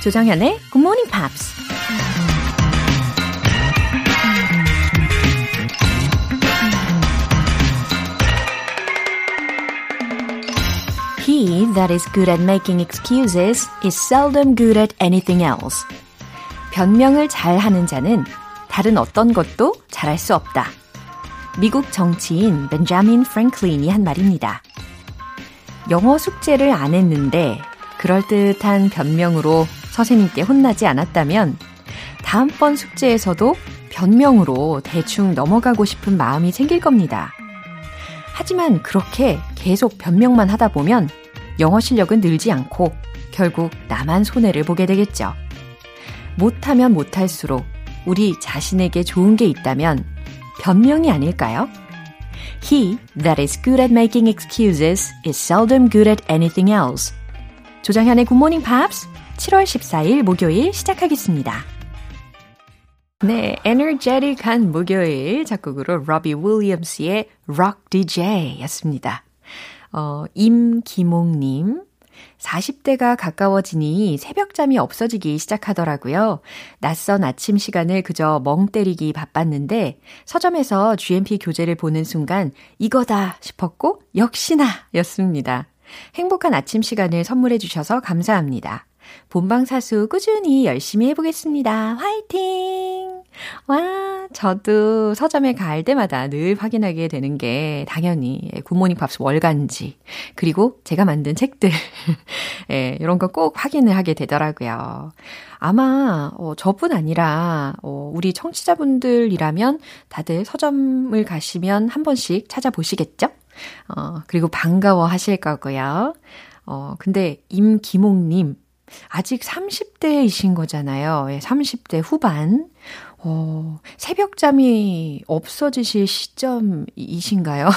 조정현의 Good Morning Pops. He that is good at making excuses is seldom good at anything else. 변명을 잘하는 자는 다른 어떤 것도 잘할 수 없다. 미국 정치인 벤자민 프랭클린이 한 말입니다. 영어 숙제를 안 했는데 그럴듯한 변명으로 선생님께 혼나지 않았다면 다음번 숙제에서도 변명으로 대충 넘어가고 싶은 마음이 생길 겁니다. 하지만 그렇게 계속 변명만 하다 보면 영어 실력은 늘지 않고 결국 나만 손해를 보게 되겠죠. 못하면 못할수록 우리 자신에게 좋은 게 있다면 변명이 아닐까요? He that is good at making excuses is seldom good at anything else. 조정현의 굿모닝 팝스 7월 14일 목요일 시작하겠습니다. 네, 에너제틱한 목요일 작곡으로 로비 윌리엄스의 Rock DJ 였습니다. 임기몽님, 40대가 가까워지니 새벽잠이 없어지기 시작하더라고요. 낯선 아침 시간을 그저 멍 때리기 바빴는데 서점에서 GMP 교재를 보는 순간 이거다 싶었고 역시나 였습니다. 행복한 아침 시간을 선물해 주셔서 감사합니다. 본방사수 꾸준히 열심히 해보겠습니다. 화이팅! 와, 저도 서점에 갈 때마다 늘 확인하게 되는 게 당연히 굿모닝 팝스 월간지 그리고 제가 만든 책들 예, 이런 거 꼭 확인을 하게 되더라고요. 아마 저뿐 아니라 우리 청취자분들이라면 다들 서점을 가시면 한 번씩 찾아보시겠죠? 그리고 반가워하실 거고요. 근데 임기몽님 아직 30대이신 거잖아요. 30대 후반. 새벽잠이 없어지실 시점이신가요?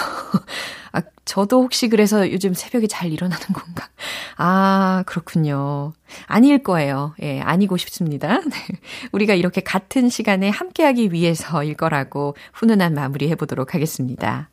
아, 저도 혹시 그래서 요즘 새벽에 잘 일어나는 건가? 아, 그렇군요. 아닐 거예요. 예, 아니고 싶습니다. 우리가 이렇게 같은 시간에 함께하기 위해서일 거라고 훈훈한 마무리 해보도록 하겠습니다.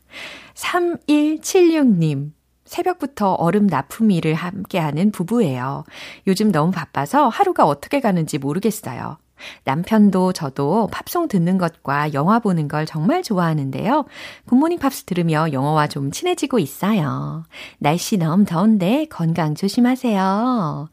3176님. 새벽부터 얼음 납품 일을 함께하는 부부예요. 요즘 너무 바빠서 하루가 어떻게 가는지 모르겠어요. 남편도 저도 팝송 듣는 것과 영화 보는 걸 정말 좋아하는데요. 굿모닝 팝스 들으며 영어와 좀 친해지고 있어요. 날씨 너무 더운데 건강 조심하세요.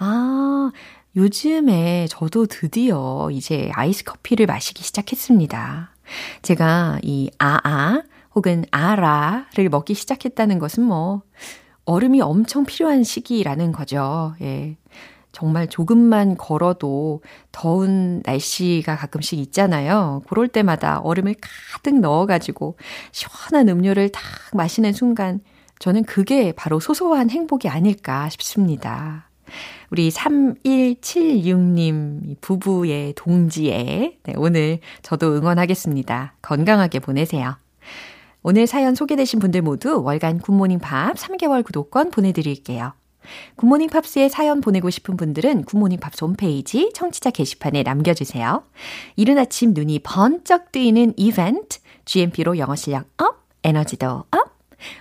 아, 요즘에 저도 드디어 이제 아이스 커피를 마시기 시작했습니다. 제가 이 아아 혹은 아라를 먹기 시작했다는 것은 뭐 얼음이 엄청 필요한 시기라는 거죠. 예. 정말 조금만 걸어도 더운 날씨가 가끔씩 있잖아요. 그럴 때마다 얼음을 가득 넣어가지고 시원한 음료를 딱 마시는 순간 저는 그게 바로 소소한 행복이 아닐까 싶습니다. 우리 3176님 부부의 동지에 네, 오늘 저도 응원하겠습니다. 건강하게 보내세요. 오늘 사연 소개되신 분들 모두 월간 굿모닝 팝 3개월 구독권 보내드릴게요. 굿모닝 팝스에 사연 보내고 싶은 분들은 굿모닝 팝스 홈페이지 청취자 게시판에 남겨주세요. 이른 아침 눈이 번쩍 뜨이는 이벤트 GMP로 영어 실력 업, 에너지도 업.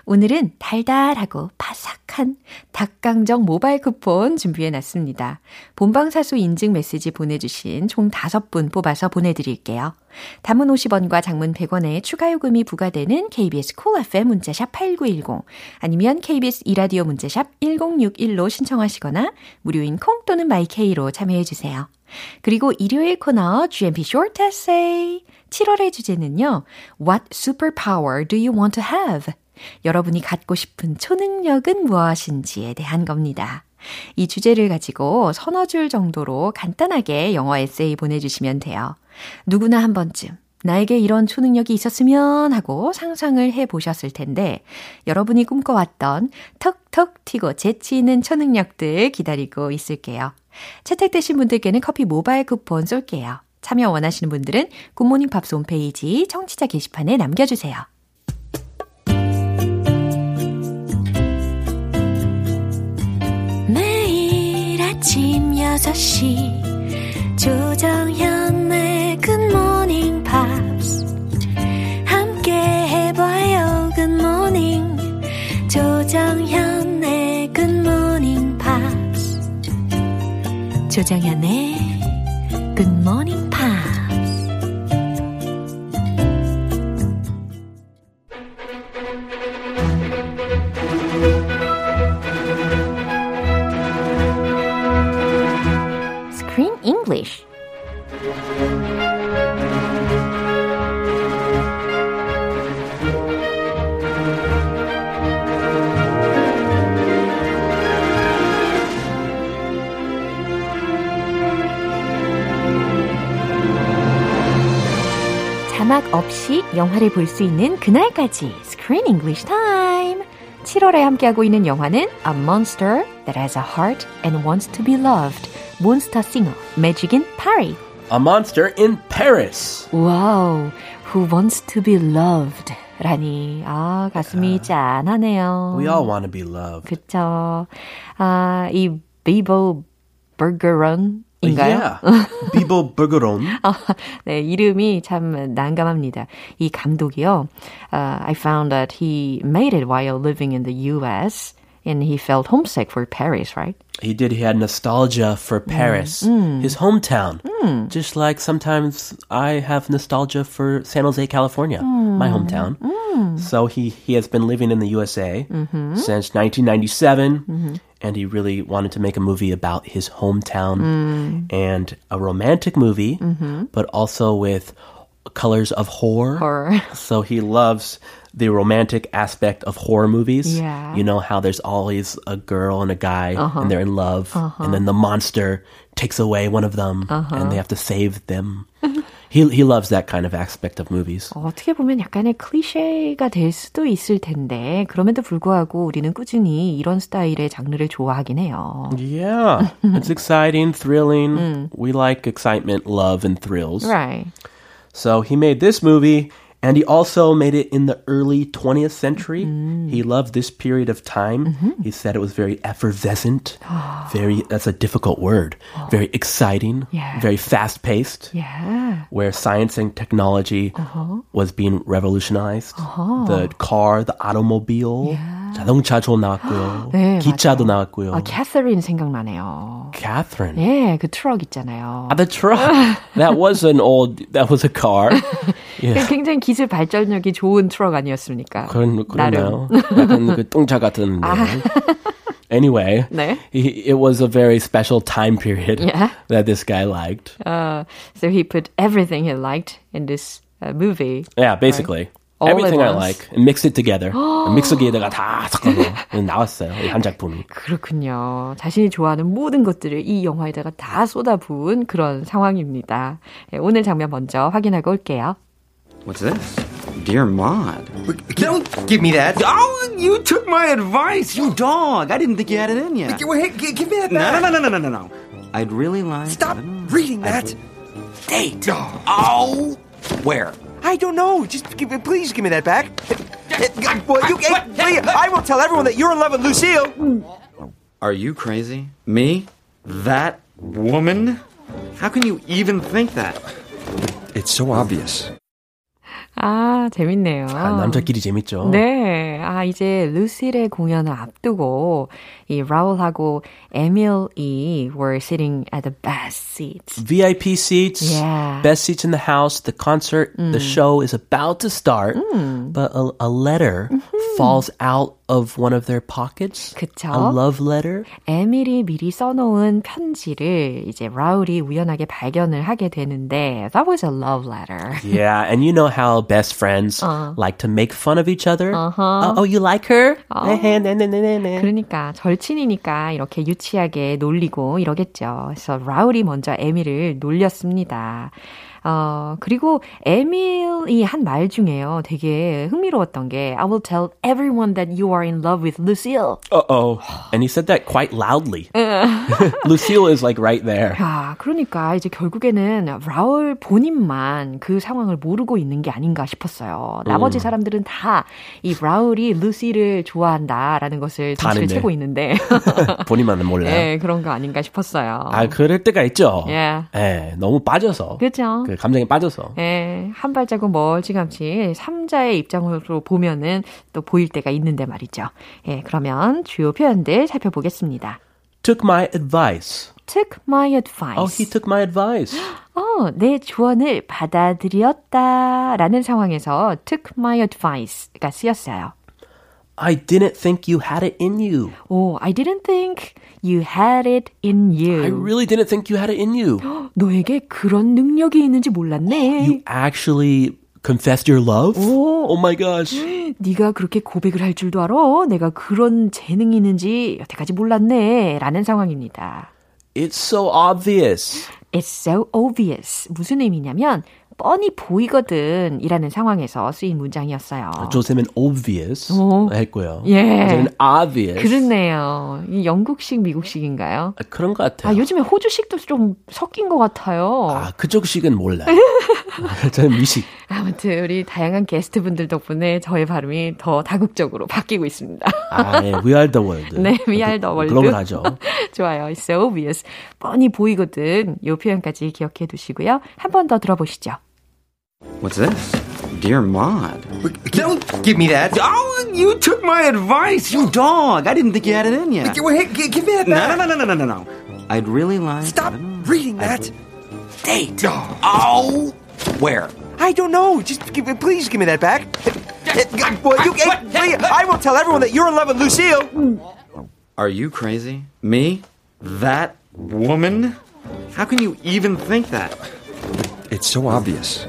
오늘은 달달하고 바삭한 닭강정 모바일 쿠폰 준비해놨습니다. 본방사수 인증 메시지 보내주신 총 5분 뽑아서 보내드릴게요. 담은 50원과 장문 100원에 추가 요금이 부과되는 KBS 콜 FM 문자샵 8910 아니면 KBS 이라디오 문자샵 1061로 신청하시거나 무료인 콩 또는 마이케이로 참여해주세요. 그리고 일요일 코너 GMP Short Essay 7월의 주제는요. What superpower do you want to have? 여러분이 갖고 싶은 초능력은 무엇인지에 대한 겁니다. 이 주제를 가지고 서너 줄 정도로 간단하게 영어 에세이 보내주시면 돼요. 누구나 한 번쯤 나에게 이런 초능력이 있었으면 하고 상상을 해보셨을 텐데 여러분이 꿈꿔왔던 톡톡 튀고 재치있는 초능력들 기다리고 있을게요. 채택되신 분들께는 커피 모바일 쿠폰 쏠게요. 참여 원하시는 분들은 굿모닝 팝스 홈페이지 청취자 게시판에 남겨주세요. 아침 6시 조정현의 굿모닝 팝스 함께 해봐요 굿모닝 조정현의 굿모닝 팝스 조정현의 Good Morning Pops. Screen English. 음악 없이 영화를 볼 수 있는 그날까지 Screen English Time! 7월에 함께하고 있는 영화는 A Monster That Has a Heart and Wants to Be Loved, 몬스터 싱어, Magic in Paris. A Monster in Paris. 와우, Who Wants to Be Loved. 라니, 아, 가슴이 짠하네요. We all want to be loved. 그쵸. 아, 이 Bibel Bergeron. 인가요? Yeah. Bibel Bergeron. 네, 이름이 참 난감합니다. 이 감독이요. I found that he made it while living in the U.S. and he felt homesick for Paris, right? He did. He had nostalgia for Paris, his hometown. Just like sometimes I have nostalgia for San Jose, California, my hometown. So he has been living in the USA since 1997. And he really wanted to make a movie about his hometown and a romantic movie, but also with colors of horror. So he loves the romantic aspect of horror movies. Yeah. You know how there's always a girl and a guy and they're in love and then the monster takes away one of them and they have to save them. He loves that kind of aspect of movies. 어떻게 보면 약간의 클리셰가 될 수도 있을 텐데 그럼에도 불구하고 우리는 꾸준히 이런 스타일의 장르를 좋아하긴 해요. Yeah, it's exciting, thrilling. We like excitement, love, and thrills. Right. So he made this movie, and he also made it in the early 20th century. He loved this period of time. He said it was very effervescent. That's a difficult word. Very exciting. Yeah. Very fast-paced. Yeah. Where science and technology was being revolutionized. The car, the automobile. Yeah. 자동차도 나왔고요. 네, 기차도 맞아요. 나왔고요. 아, 캐서린 생각나네요. Catherine? 예, 그 트럭 있잖아요. The truck. That was a car. Yeah. 굉장히 기술 발전력이 좋은 트럭 아니었습니까? 그러네요. 약간 그 똥차 같은. 아. Anyway, 네? It was a very special time period that this guy liked. So he put everything he liked in this movie. Yeah, basically. Right? Everything I like and mix it together. 믹서기에다가 다 섞어서 나왔어요. 이 한 작품이. 그렇군요. 자신이 좋아하는 모든 것들을 이 영화에다가 다 쏟아부은 그런 상황입니다. 네, 오늘 장면 먼저 확인하고 올게요. What's this? Dear Maud. Don't give me that. Oh, you took my advice, you dog. I didn't think you had it in you. Hey, give me that back. No. I'd really like... Stop reading that. Date. Oh. Where? I don't know. Please give me that back. I will tell everyone that you're in love with Lucille. Are you crazy? Me? That woman? How can you even think that? It's so obvious. 아, 재밌네요. 아, 남자끼리 재밌죠. 네. 아, 이제 루실의 공연을 앞두고 이 라울하고 에밀이 were sitting at the best seats. VIP seats. Yeah. Best seats in the house. The concert, the show is about to start. But a letter falls out of one of their pockets. 그쵸? A love letter. 에밀이 미리 써놓은 편지를 이제 라울이 우연하게 발견을 하게 되는데 that was a love letter. Yeah, and you know how best friends like to make fun of each other. Oh, you like her? 그러니까 절친이니까 이렇게 유치하게 놀리고 이러겠죠. 그래서 라울이 먼저 에밀을 놀렸습니다. 그리고 에밀이 한 말 중에요. 되게 흥미로웠던 게 I will tell everyone that you are in love with Lucille. Uh-oh. And he said that quite loudly. Lucille is like right there. 야, 그러니까 이제 결국에는 라울 본인만 그 상황을 모르고 있는 게 아닌가 싶었어요. 나머지 사람들은 다 이 라울이 루시를 좋아한다라는 것을 눈치를 채고 있는데 본인만은 몰라요. 네, 그런 거 아닌가 싶었어요. 아, 그럴 때가 있죠. 예. 네, 너무 빠져서. 그렇죠. 그 감정에 빠져서. 예, 한 발자국 멀찌감치 3자의 입장으로 보면은 또 보일 때가 있는데 말이죠. 예, 그러면 주요 표현들 살펴보겠습니다. took my advice. Took my advice. Oh, he took my advice. 내 조언을 받아들였다라는 상황에서 took my advice가 쓰였어요. I didn't think you had it in you. Oh, I didn't think you had it in you. I really didn't think you had it in you. 너에게 그런 능력이 있는지 몰랐네. You actually confessed your love? Oh my gosh. 네가 그렇게 고백을 할 줄도 알아? 내가 그런 재능이 있는지 여태까지 몰랐네. 라는 상황입니다. It's so obvious. It's so obvious. 무슨 의미냐면 뻔히 보이거든 이라는 상황에서 쓰인 문장이었어요. 조쌤은 obvious 했고요. 예. 저는 obvious. 그렇네요. 영국식, 미국식인가요? 아, 그런 것 같아요. 아, 요즘에 호주식도 좀 섞인 것 같아요. 아, 그쪽식은 몰라요. 저는 미식. 아무튼 우리 다양한 게스트분들 덕분에 저의 발음이 더 다국적으로 바뀌고 있습니다. 아, 네. We are the world. 네, we are the world. 글로벌하죠. 좋아요. It's so obvious. 뻔히 보이거든. 이 표현까지 기억해 두시고요. 한 번 더 들어보시죠. What's this? Dear Maud. Don't give me that. Oh, you took my advice, you dog. I didn't think you had it in you. Well, hey, give me that back. No. I'd really like... Stop reading that. Date. Oh. Where? I don't know. Just please give me that back. Well, you, I will tell everyone that you're in love with Lucille. Are you crazy? Me? That woman? How can you even think that? It's so obvious.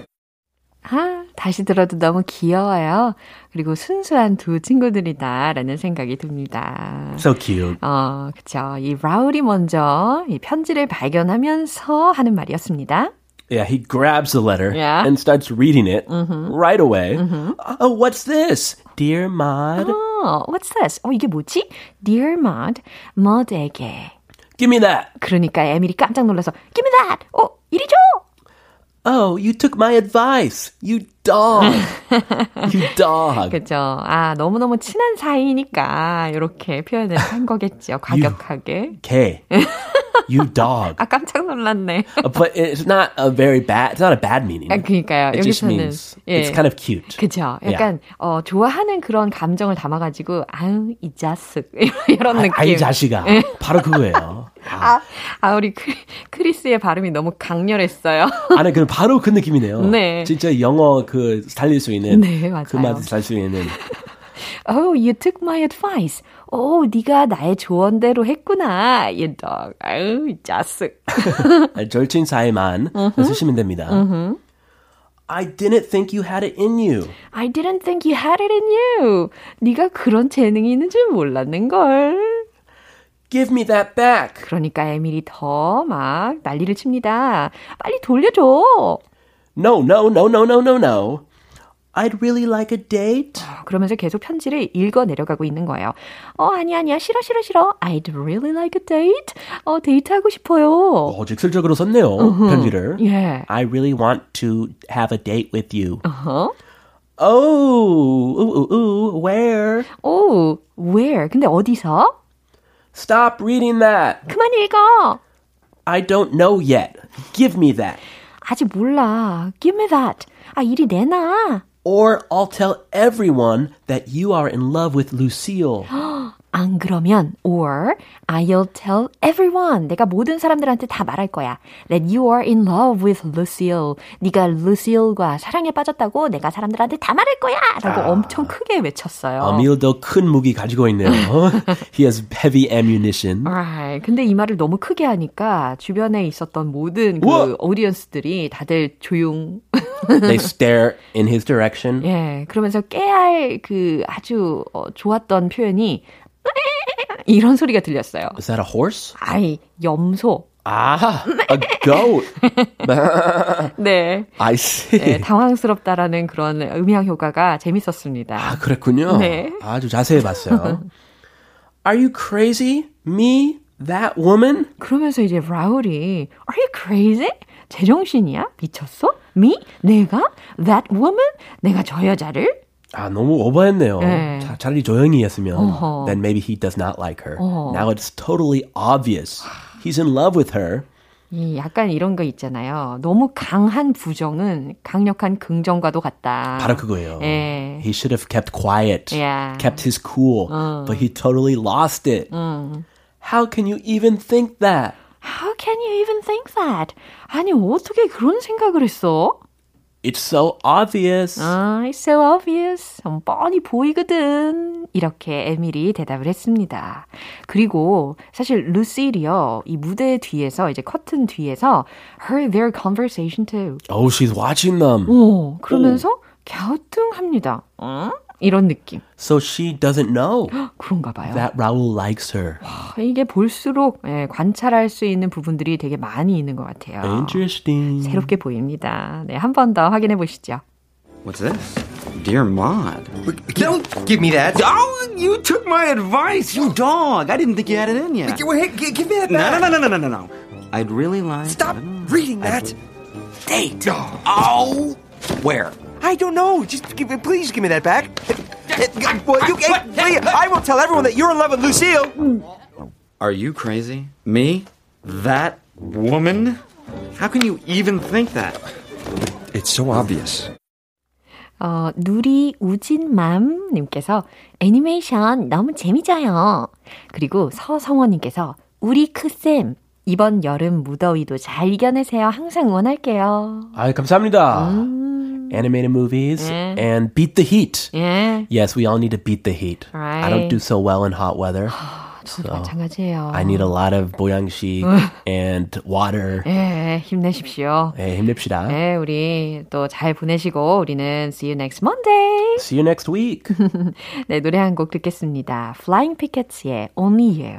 아, 다시 들어도 너무 귀여워요. 그리고 순수한 두 친구들이다라는 생각이 듭니다. So cute. 그렇죠. 이 라울이 먼저 이 편지를 발견하면서 하는 말이었습니다. Yeah, he grabs the letter and starts reading it right away. Oh, what's this? Dear Maud. Oh, what's this? 이게 뭐지? Dear Maud, Maud에게. Give me that. 그러니까 에밀이 깜짝 놀라서 Give me that. 이리 줘. Oh, you took my advice. You dog. You dog. 그죠. 아, 너무너무 친한 사이니까 이렇게 표현을 한 거겠죠. 과격하게. 개. You dog. 아, 깜짝 놀랐네. But it's not a bad meaning. 아, 그러니까요. It just means it's kind of cute. 그죠. 약간 좋아하는 그런 감정을 담아가지고 아유, 이 자식. 이런 느낌. 아, 이 자식아. 바로 그거예요. 우리 크리스의 발음이 너무 강렬했어요. 아니, 그럼 바로 그 느낌이네요. 네. 진짜 영어 그 달릴 수 있는. 네, 맞아요. 그 맛을 달 수 있는. Oh, you took my advice. 네가 나의 조언대로 했구나. You dog. 아유, 이 자식. 절친 사이만 쓰시면 됩니다. I didn't think you had it in you. I didn't think you had it in you. 네가 그런 재능이 있는 줄 몰랐는걸. Give me that back. 그러니까 에밀이 더 막 난리를 칩니다. 빨리 돌려줘. No, no, no, no, no, no, no. I'd really like a date. 그러면서 계속 편지를 읽어 내려가고 있는 거예요. 아니야. 싫어. I'd really like a date. 데이트하고 싶어요. 직설적으로 썼네요, 편지를. Yeah. I really want to have a date with you. Uh-huh. Where? Where? 근데 어디서? Stop reading that. 그만 읽어. I don't know yet. Give me that. 아직 몰라. Give me that. 이리 내놔. Or I'll tell everyone that you are in love with Lucille. 안 그러면 or I'll tell everyone. 내가 모든 사람들한테 다 말할 거야. That you are in love with Lucille. 네가 루실과 사랑에 빠졌다고 내가 사람들한테 다 말할 거야. 라고 엄청 크게 외쳤어요. 에밀도 큰 무기 가지고 있네요. He has heavy ammunition. Right. 근데 이 말을 너무 크게 하니까 주변에 있었던 모든 그 오디언스들이 다들 조용. They stare in his direction. 예, 그러면서 깨알 그 아주 좋았던 표현이 이런 소리가 들렸어요. Is that a horse? 염소. A goat. 네. I see. 네, 당황스럽다라는 그런 음향 효과가 재밌었습니다. 아, 그랬군요. 네. 아주 자세히 봤어요. Are you crazy? Me? That woman? 그러면서 이제 라울이 Are you crazy? 제정신이야? 미쳤어? Me? 내가? That woman? 내가 저 여자를? 너무 오버했네요. 네. 차라리 조용히 했으면 Then maybe he does not like her. Now it's totally obvious. He's in love with her. 약간 이런 거 있잖아요. 너무 강한 부정은 강력한 긍정과도 같다. 바로 그거예요. 예. He should have kept quiet. Yeah. Kept his cool. But he totally lost it. How can you even think that? How can you even think that? 아니, 어떻게 그런 생각을 했어? It's so obvious. It's so obvious. 뻔히 보이거든. 이렇게 에밀이 대답을 했습니다. 그리고 사실 루실이요. 이 무대 뒤에서 이제 커튼 뒤에서 heard their conversation too. Oh, she's watching them. 오, 그러면서 oh. 갸우뚱합니다. 응? 이런 느낌. So she doesn't know 그런가 봐요. That Raul likes her. 와, 이게 볼수록 예, 관찰할 수 있는 부분들이 되게 많이 있는 것 같아요. Interesting. 새롭게 보입니다. 네, 한 번 더 확인해 보시죠. What's this? Dear Maud. Don't give me that. Oh, you took my advice, you dog. I didn't think you had it in yet. Well, hey, give me that back. No. I'd really like... Stop reading that. Date. Oh. Where? I don't know. Just please give me that back. I will tell everyone that you're in love with Lucille. Are you crazy? Me? That woman? How can you even think that? It's so obvious. 누리우진맘님께서 애니메이션 너무 재미져요. 그리고 서성원님께서 우리 크쌤. 이번 여름 무더위도 잘 이겨내세요. 항상 응원할게요. 아, 감사합니다. Animated movies yeah. and beat the heat. Yeah. Yes, we all need to beat the heat. Right. I don't do so well in hot weather. 저도 마찬가지예요. I need a lot of 보양식 and water. 예, 힘내십시오. 예, 힘냅시다. 예, 우리 또 잘 보내시고 우리는 see you next Monday. See you next week. 네, 노래 한 곡 듣겠습니다. Flying Pickets의 Only You.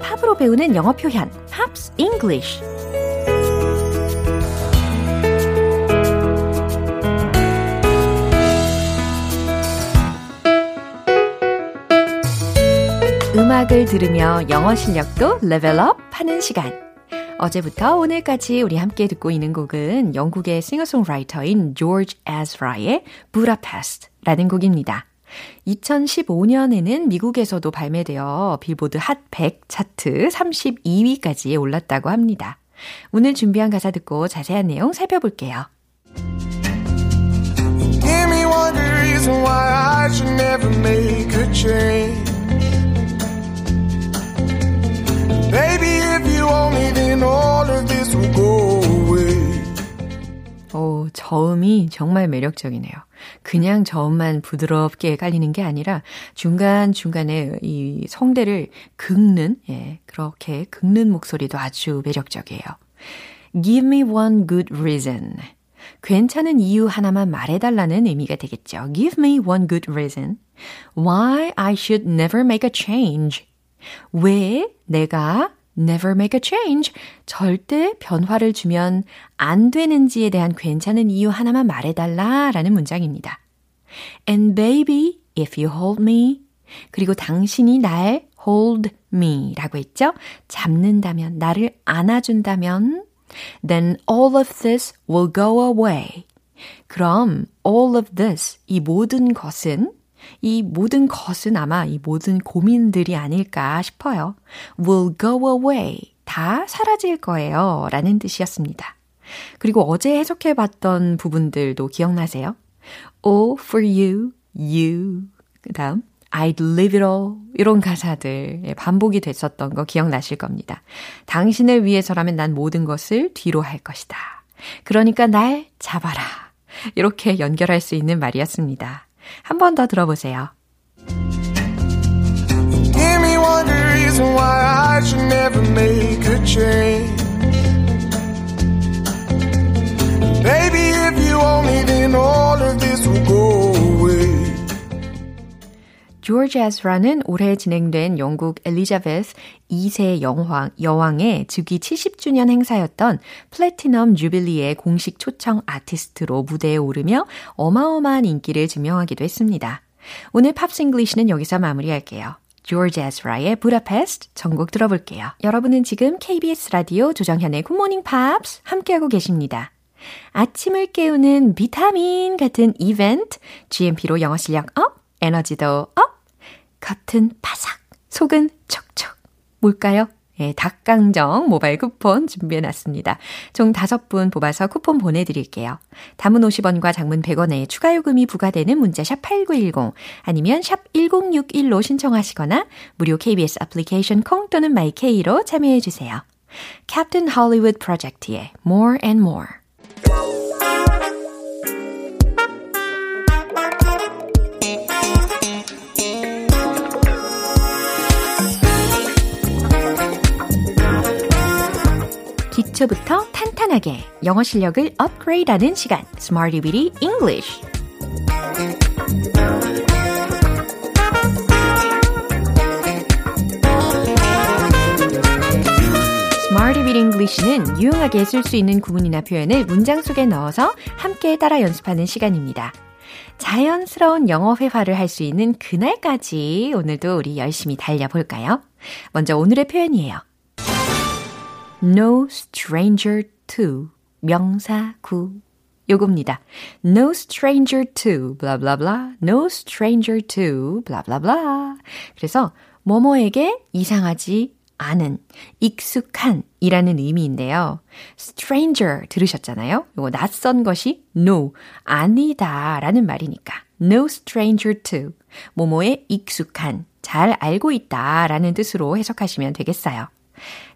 팝으로 배우는 영어 표현 팝스 잉글리쉬 음악을 들으며 영어 실력도 레벨업 하는 시간 어제부터 오늘까지 우리 함께 듣고 있는 곡은 영국의 싱어송라이터인 George Ezra의 Budapest라는 곡입니다. 2015년에는 미국에서도 발매되어 빌보드 핫 100 차트 32위까지 올랐다고 합니다. 오늘 준비한 가사 듣고 자세한 내용 살펴볼게요. Give me one good reason why I should never make a change. Baby, if you want me, then all of this will go away. 오, 저음이 정말 매력적이네요. 그냥 저음만 부드럽게 깔리는 게 아니라 중간중간에 이 성대를 긁는, 예, 그렇게 긁는 목소리도 아주 매력적이에요. Give me one good reason. 괜찮은 이유 하나만 말해달라는 의미가 되겠죠. Give me one good reason. Why I should never make a change. 왜 내가 never make a change. 절대 변화를 주면 안 되는지에 대한 괜찮은 이유 하나만 말해달라 라는 문장입니다. And baby, if you hold me. 그리고 당신이 날 hold me 라고 했죠. 잡는다면, 나를 안아준다면 Then all of this will go away. 그럼 all of this, 이 모든 것은 아마 이 모든 고민들이 아닐까 싶어요. Will go away. 다 사라질 거예요. 라는 뜻이었습니다. 그리고 어제 해석해봤던 부분들도 기억나세요? All for you, you. 그 다음, I'd leave it all. 이런 가사들 반복이 됐었던 거 기억나실 겁니다. 당신을 위해서라면 난 모든 것을 뒤로 할 것이다. 그러니까 날 잡아라. 이렇게 연결할 수 있는 말이었습니다. 한 번 더 들어보세요. Give me one good reason why I should never make a change. Baby, if you want me, then all of this will go away. George Ezra는 올해 진행된 영국 엘리자베스 2세 여왕의 즉위 70주년 행사였던 플래티넘 주빌리의 공식 초청 아티스트로 무대에 오르며 어마어마한 인기를 증명하기도 했습니다. 오늘 팝싱글리시는 여기서 마무리할게요. George Ezra의 Budapest 전곡 들어볼게요. 여러분은 지금 KBS 라디오 조정현의 굿모닝 팝스 함께하고 계십니다. 아침을 깨우는 비타민 같은 이벤트 GMP로 영어 실력 업, 에너지도 업, 겉은 바삭, 속은 촉촉. 뭘까요? 예, 닭강정 모바일 쿠폰 준비해놨습니다. 총 5분 뽑아서 쿠폰 보내드릴게요. 담은 50원과 장문 100원에 추가 요금이 부과되는 문자 샵 8910 아니면 샵 1061로 신청하시거나 무료 KBS 애플리케이션 콩 또는 마이케이로 참여해주세요. 캡틴 할리우드 프로젝트의 More and More. 기초부터 탄탄하게 영어 실력을 업그레이드하는 시간 Smarty Bitty English Smarty Bitty English는 유용하게 쓸 수 있는 구문이나 표현을 문장 속에 넣어서 함께 따라 연습하는 시간입니다. 자연스러운 영어 회화를 할 수 있는 그날까지 오늘도 우리 열심히 달려볼까요? 먼저 오늘의 표현이에요. No stranger to 명사구 요겁니다. No stranger to 블라블라블라 No stranger to 블라블라블라 그래서 뭐뭐에게 이상하지 않은 익숙한 이라는 의미인데요. stranger 들으셨잖아요. 요거 낯선 것이 no 아니다 라는 말이니까 No stranger to 뭐뭐에 익숙한 잘 알고 있다 라는 뜻으로 해석하시면 되겠어요.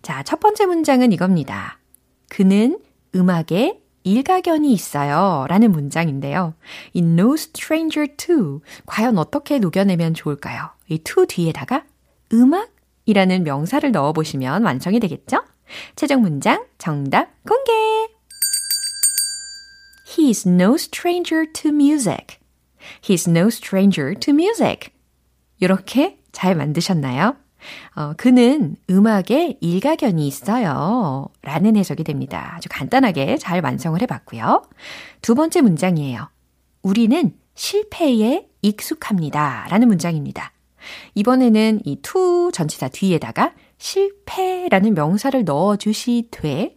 자, 첫 번째 문장은 이겁니다. 그는 음악에 일가견이 있어요. 라는 문장인데요. 이 no stranger to 과연 어떻게 녹여내면 좋을까요? 이 to 뒤에다가 음악이라는 명사를 넣어보시면 완성이 되겠죠? 최종 문장 정답 공개! He is no stranger to music. He is no stranger to music. 이렇게 잘 만드셨나요? 그는 음악에 일가견이 있어요. 라는 해석이 됩니다. 아주 간단하게 잘 완성을 해봤고요. 두 번째 문장이에요. 우리는 실패에 익숙합니다. 라는 문장입니다. 이번에는 이 to 전치사 뒤에다가 실패라는 명사를 넣어주시되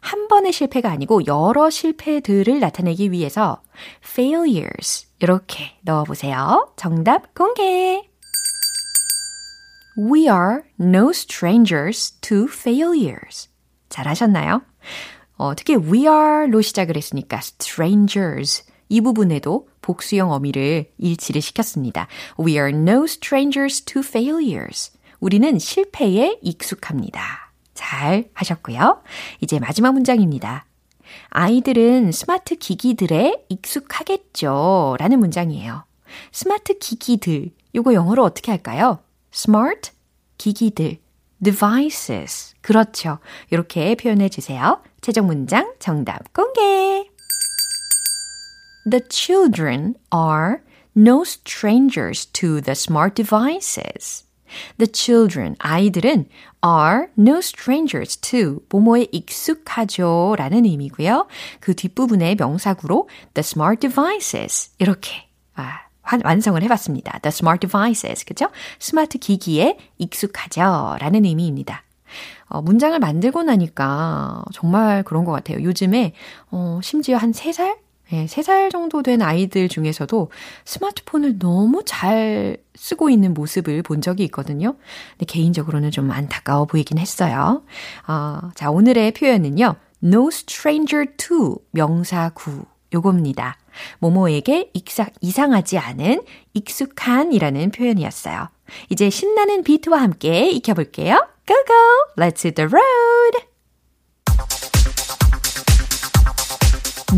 한 번의 실패가 아니고 여러 실패들을 나타내기 위해서 failures 이렇게 넣어보세요. 정답 공개! We are no strangers to failures. 잘하셨나요? 특히 we are로 시작을 했으니까 strangers 이 부분에도 복수형 어미를 일치를 시켰습니다. We are no strangers to failures. 우리는 실패에 익숙합니다. 잘 하셨고요. 이제 마지막 문장입니다. 아이들은 스마트 기기들에 익숙하겠죠. 라는 문장이에요. 스마트 기기들, 이거 영어로 어떻게 할까요? smart, 기기들, devices. 그렇죠. 이렇게 표현해 주세요. 최종 문장 정답 공개! The children are no strangers to the smart devices. The children, 아이들은 are no strangers to, 뭐뭐에 익숙하죠 라는 의미고요. 그 뒷부분에 명사구로 the smart devices 이렇게 완성을 해봤습니다. The smart devices, 그죠? 스마트 기기에 익숙하죠? 라는 의미입니다. 문장을 만들고 나니까 정말 그런 것 같아요. 요즘에 심지어 한 3살? 네, 3살 정도 된 아이들 중에서도 스마트폰을 너무 잘 쓰고 있는 모습을 본 적이 있거든요. 근데 개인적으로는 좀 안타까워 보이긴 했어요. 자, 오늘의 표현은요. No stranger to 명사구 요겁니다. 모모에게 이상하지 않은 익숙한이라는 표현이었어요. 이제 신나는 비트와 함께 익혀볼게요. Go go! Let's hit the road!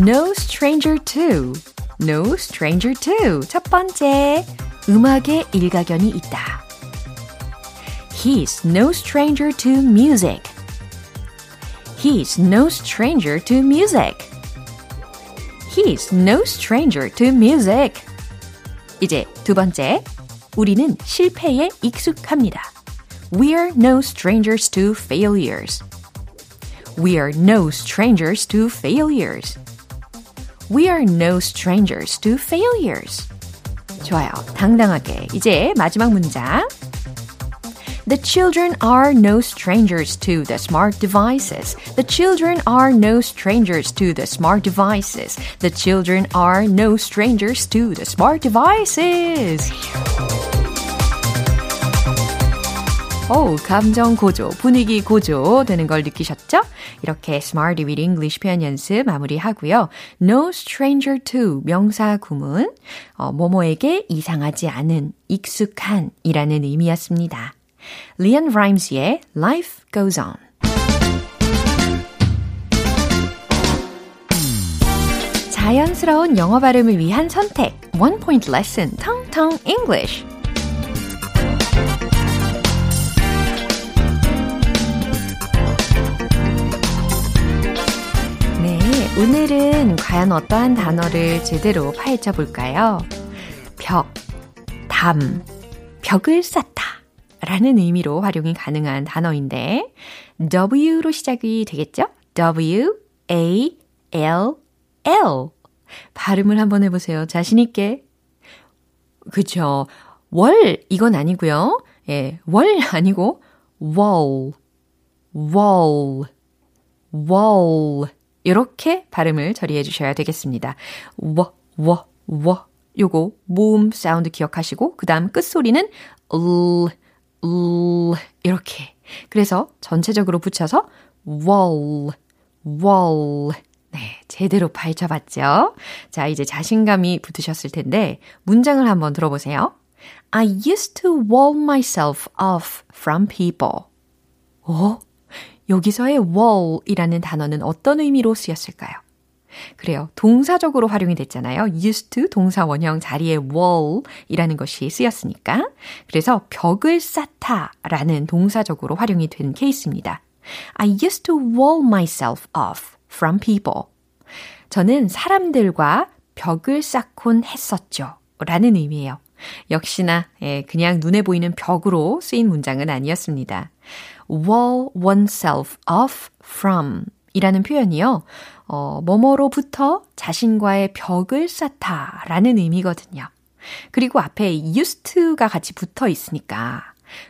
No stranger to, no stranger to. 첫 번째, 음악에 일가견이 있다. He's no stranger to music. He's no stranger to music. He's no stranger to music. 이제 두 번째, 우리는 실패에 익숙합니다. We are no strangers to failures. We are no strangers to failures. We are no strangers to failures. 좋아요. 당당하게. 이제 마지막 문장. The children are no strangers to the smart devices. The children are no strangers to the smart devices. The children are no strangers to the smart devices. 오, 감정 고조, 분위기 고조 되는 걸 느끼셨죠? 이렇게 Smarty with English 표현 연습 마무리하고요. No stranger to 명사 구문, 뭐뭐에게 이상하지 않은, 익숙한 이라는 의미였습니다. 리언 라임스의 Life Goes On. 자연스러운 영어 발음을 위한 선택, One Point Lesson, Tong Tong English. 네, 오늘은 과연 어떠한 단어를 제대로 파헤쳐 볼까요? 벽, 담, 벽을 쌓다 라는 의미로 활용이 가능한 단어인데 W로 시작이 되겠죠? W, A, L, L 발음을 한번 해보세요. 자신 있게. 그쵸. 월 이건 아니고요. 예, 월 아니고 wall, wall, wall 이렇게 발음을 처리해 주셔야 되겠습니다. 워 요거 모음 사운드 기억하시고 그 다음 끝소리는 이렇게. 그래서 전체적으로 붙여서 wall, wall. 네, 제대로 파헤쳐봤죠? 자, 이제 자신감이 붙으셨을 텐데 문장을 한번 들어보세요. I used to wall myself off from people. 어? 여기서의 wall이라는 단어는 어떤 의미로 쓰였을까요? 그래요. 동사적으로 활용이 됐잖아요. used to 동사 원형 자리에 wall이라는 것이 쓰였으니까. 그래서 벽을 쌓다라는 동사적으로 활용이 된 케이스입니다. I used to wall myself off from people. 저는 사람들과 벽을 쌓곤 했었죠. 라는 의미예요. 역시나 그냥 눈에 보이는 벽으로 쓰인 문장은 아니었습니다. wall oneself off from 이라는 표현이요. 뭐뭐로부터 자신과의 벽을 쌓다 라는 의미거든요. 그리고 앞에 used to가 같이 붙어 있으니까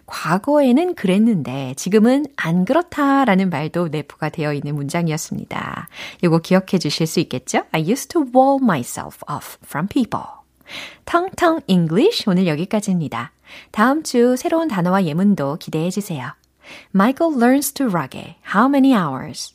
과거에는 그랬는데 지금은 안 그렇다 라는 말도 내포가 되어 있는 문장이었습니다. 이거 기억해 주실 수 있겠죠? I used to wall myself off from people. 텅텅 English 오늘 여기까지입니다. 다음 주 새로운 단어와 예문도 기대해 주세요. Michael learns to rock의 How many hours?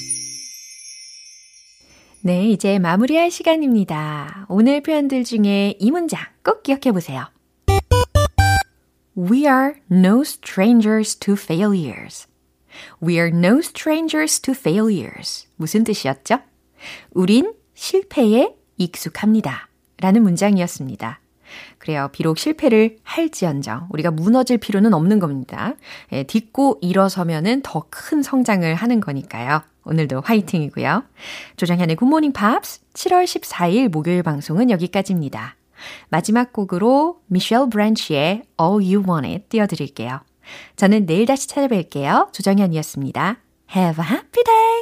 네, 이제 마무리할 시간입니다. 오늘 표현들 중에 이 문장 꼭 기억해 보세요. We are no strangers to failures. We are no strangers to failures. 무슨 뜻이었죠? 우린 실패에 익숙합니다. 라는 문장이었습니다. 그래요. 비록 실패를 할지언정 우리가 무너질 필요는 없는 겁니다. 예, 딛고 일어서면은 더 큰 성장을 하는 거니까요. 오늘도 화이팅이고요. 조정현의 굿모닝 팝스 7월 14일 목요일 방송은 여기까지입니다. 마지막 곡으로 미셸 브랜치의 All You Want It 띄워드릴게요. 저는 내일 다시 찾아뵐게요. 조정현이었습니다. Have a happy day!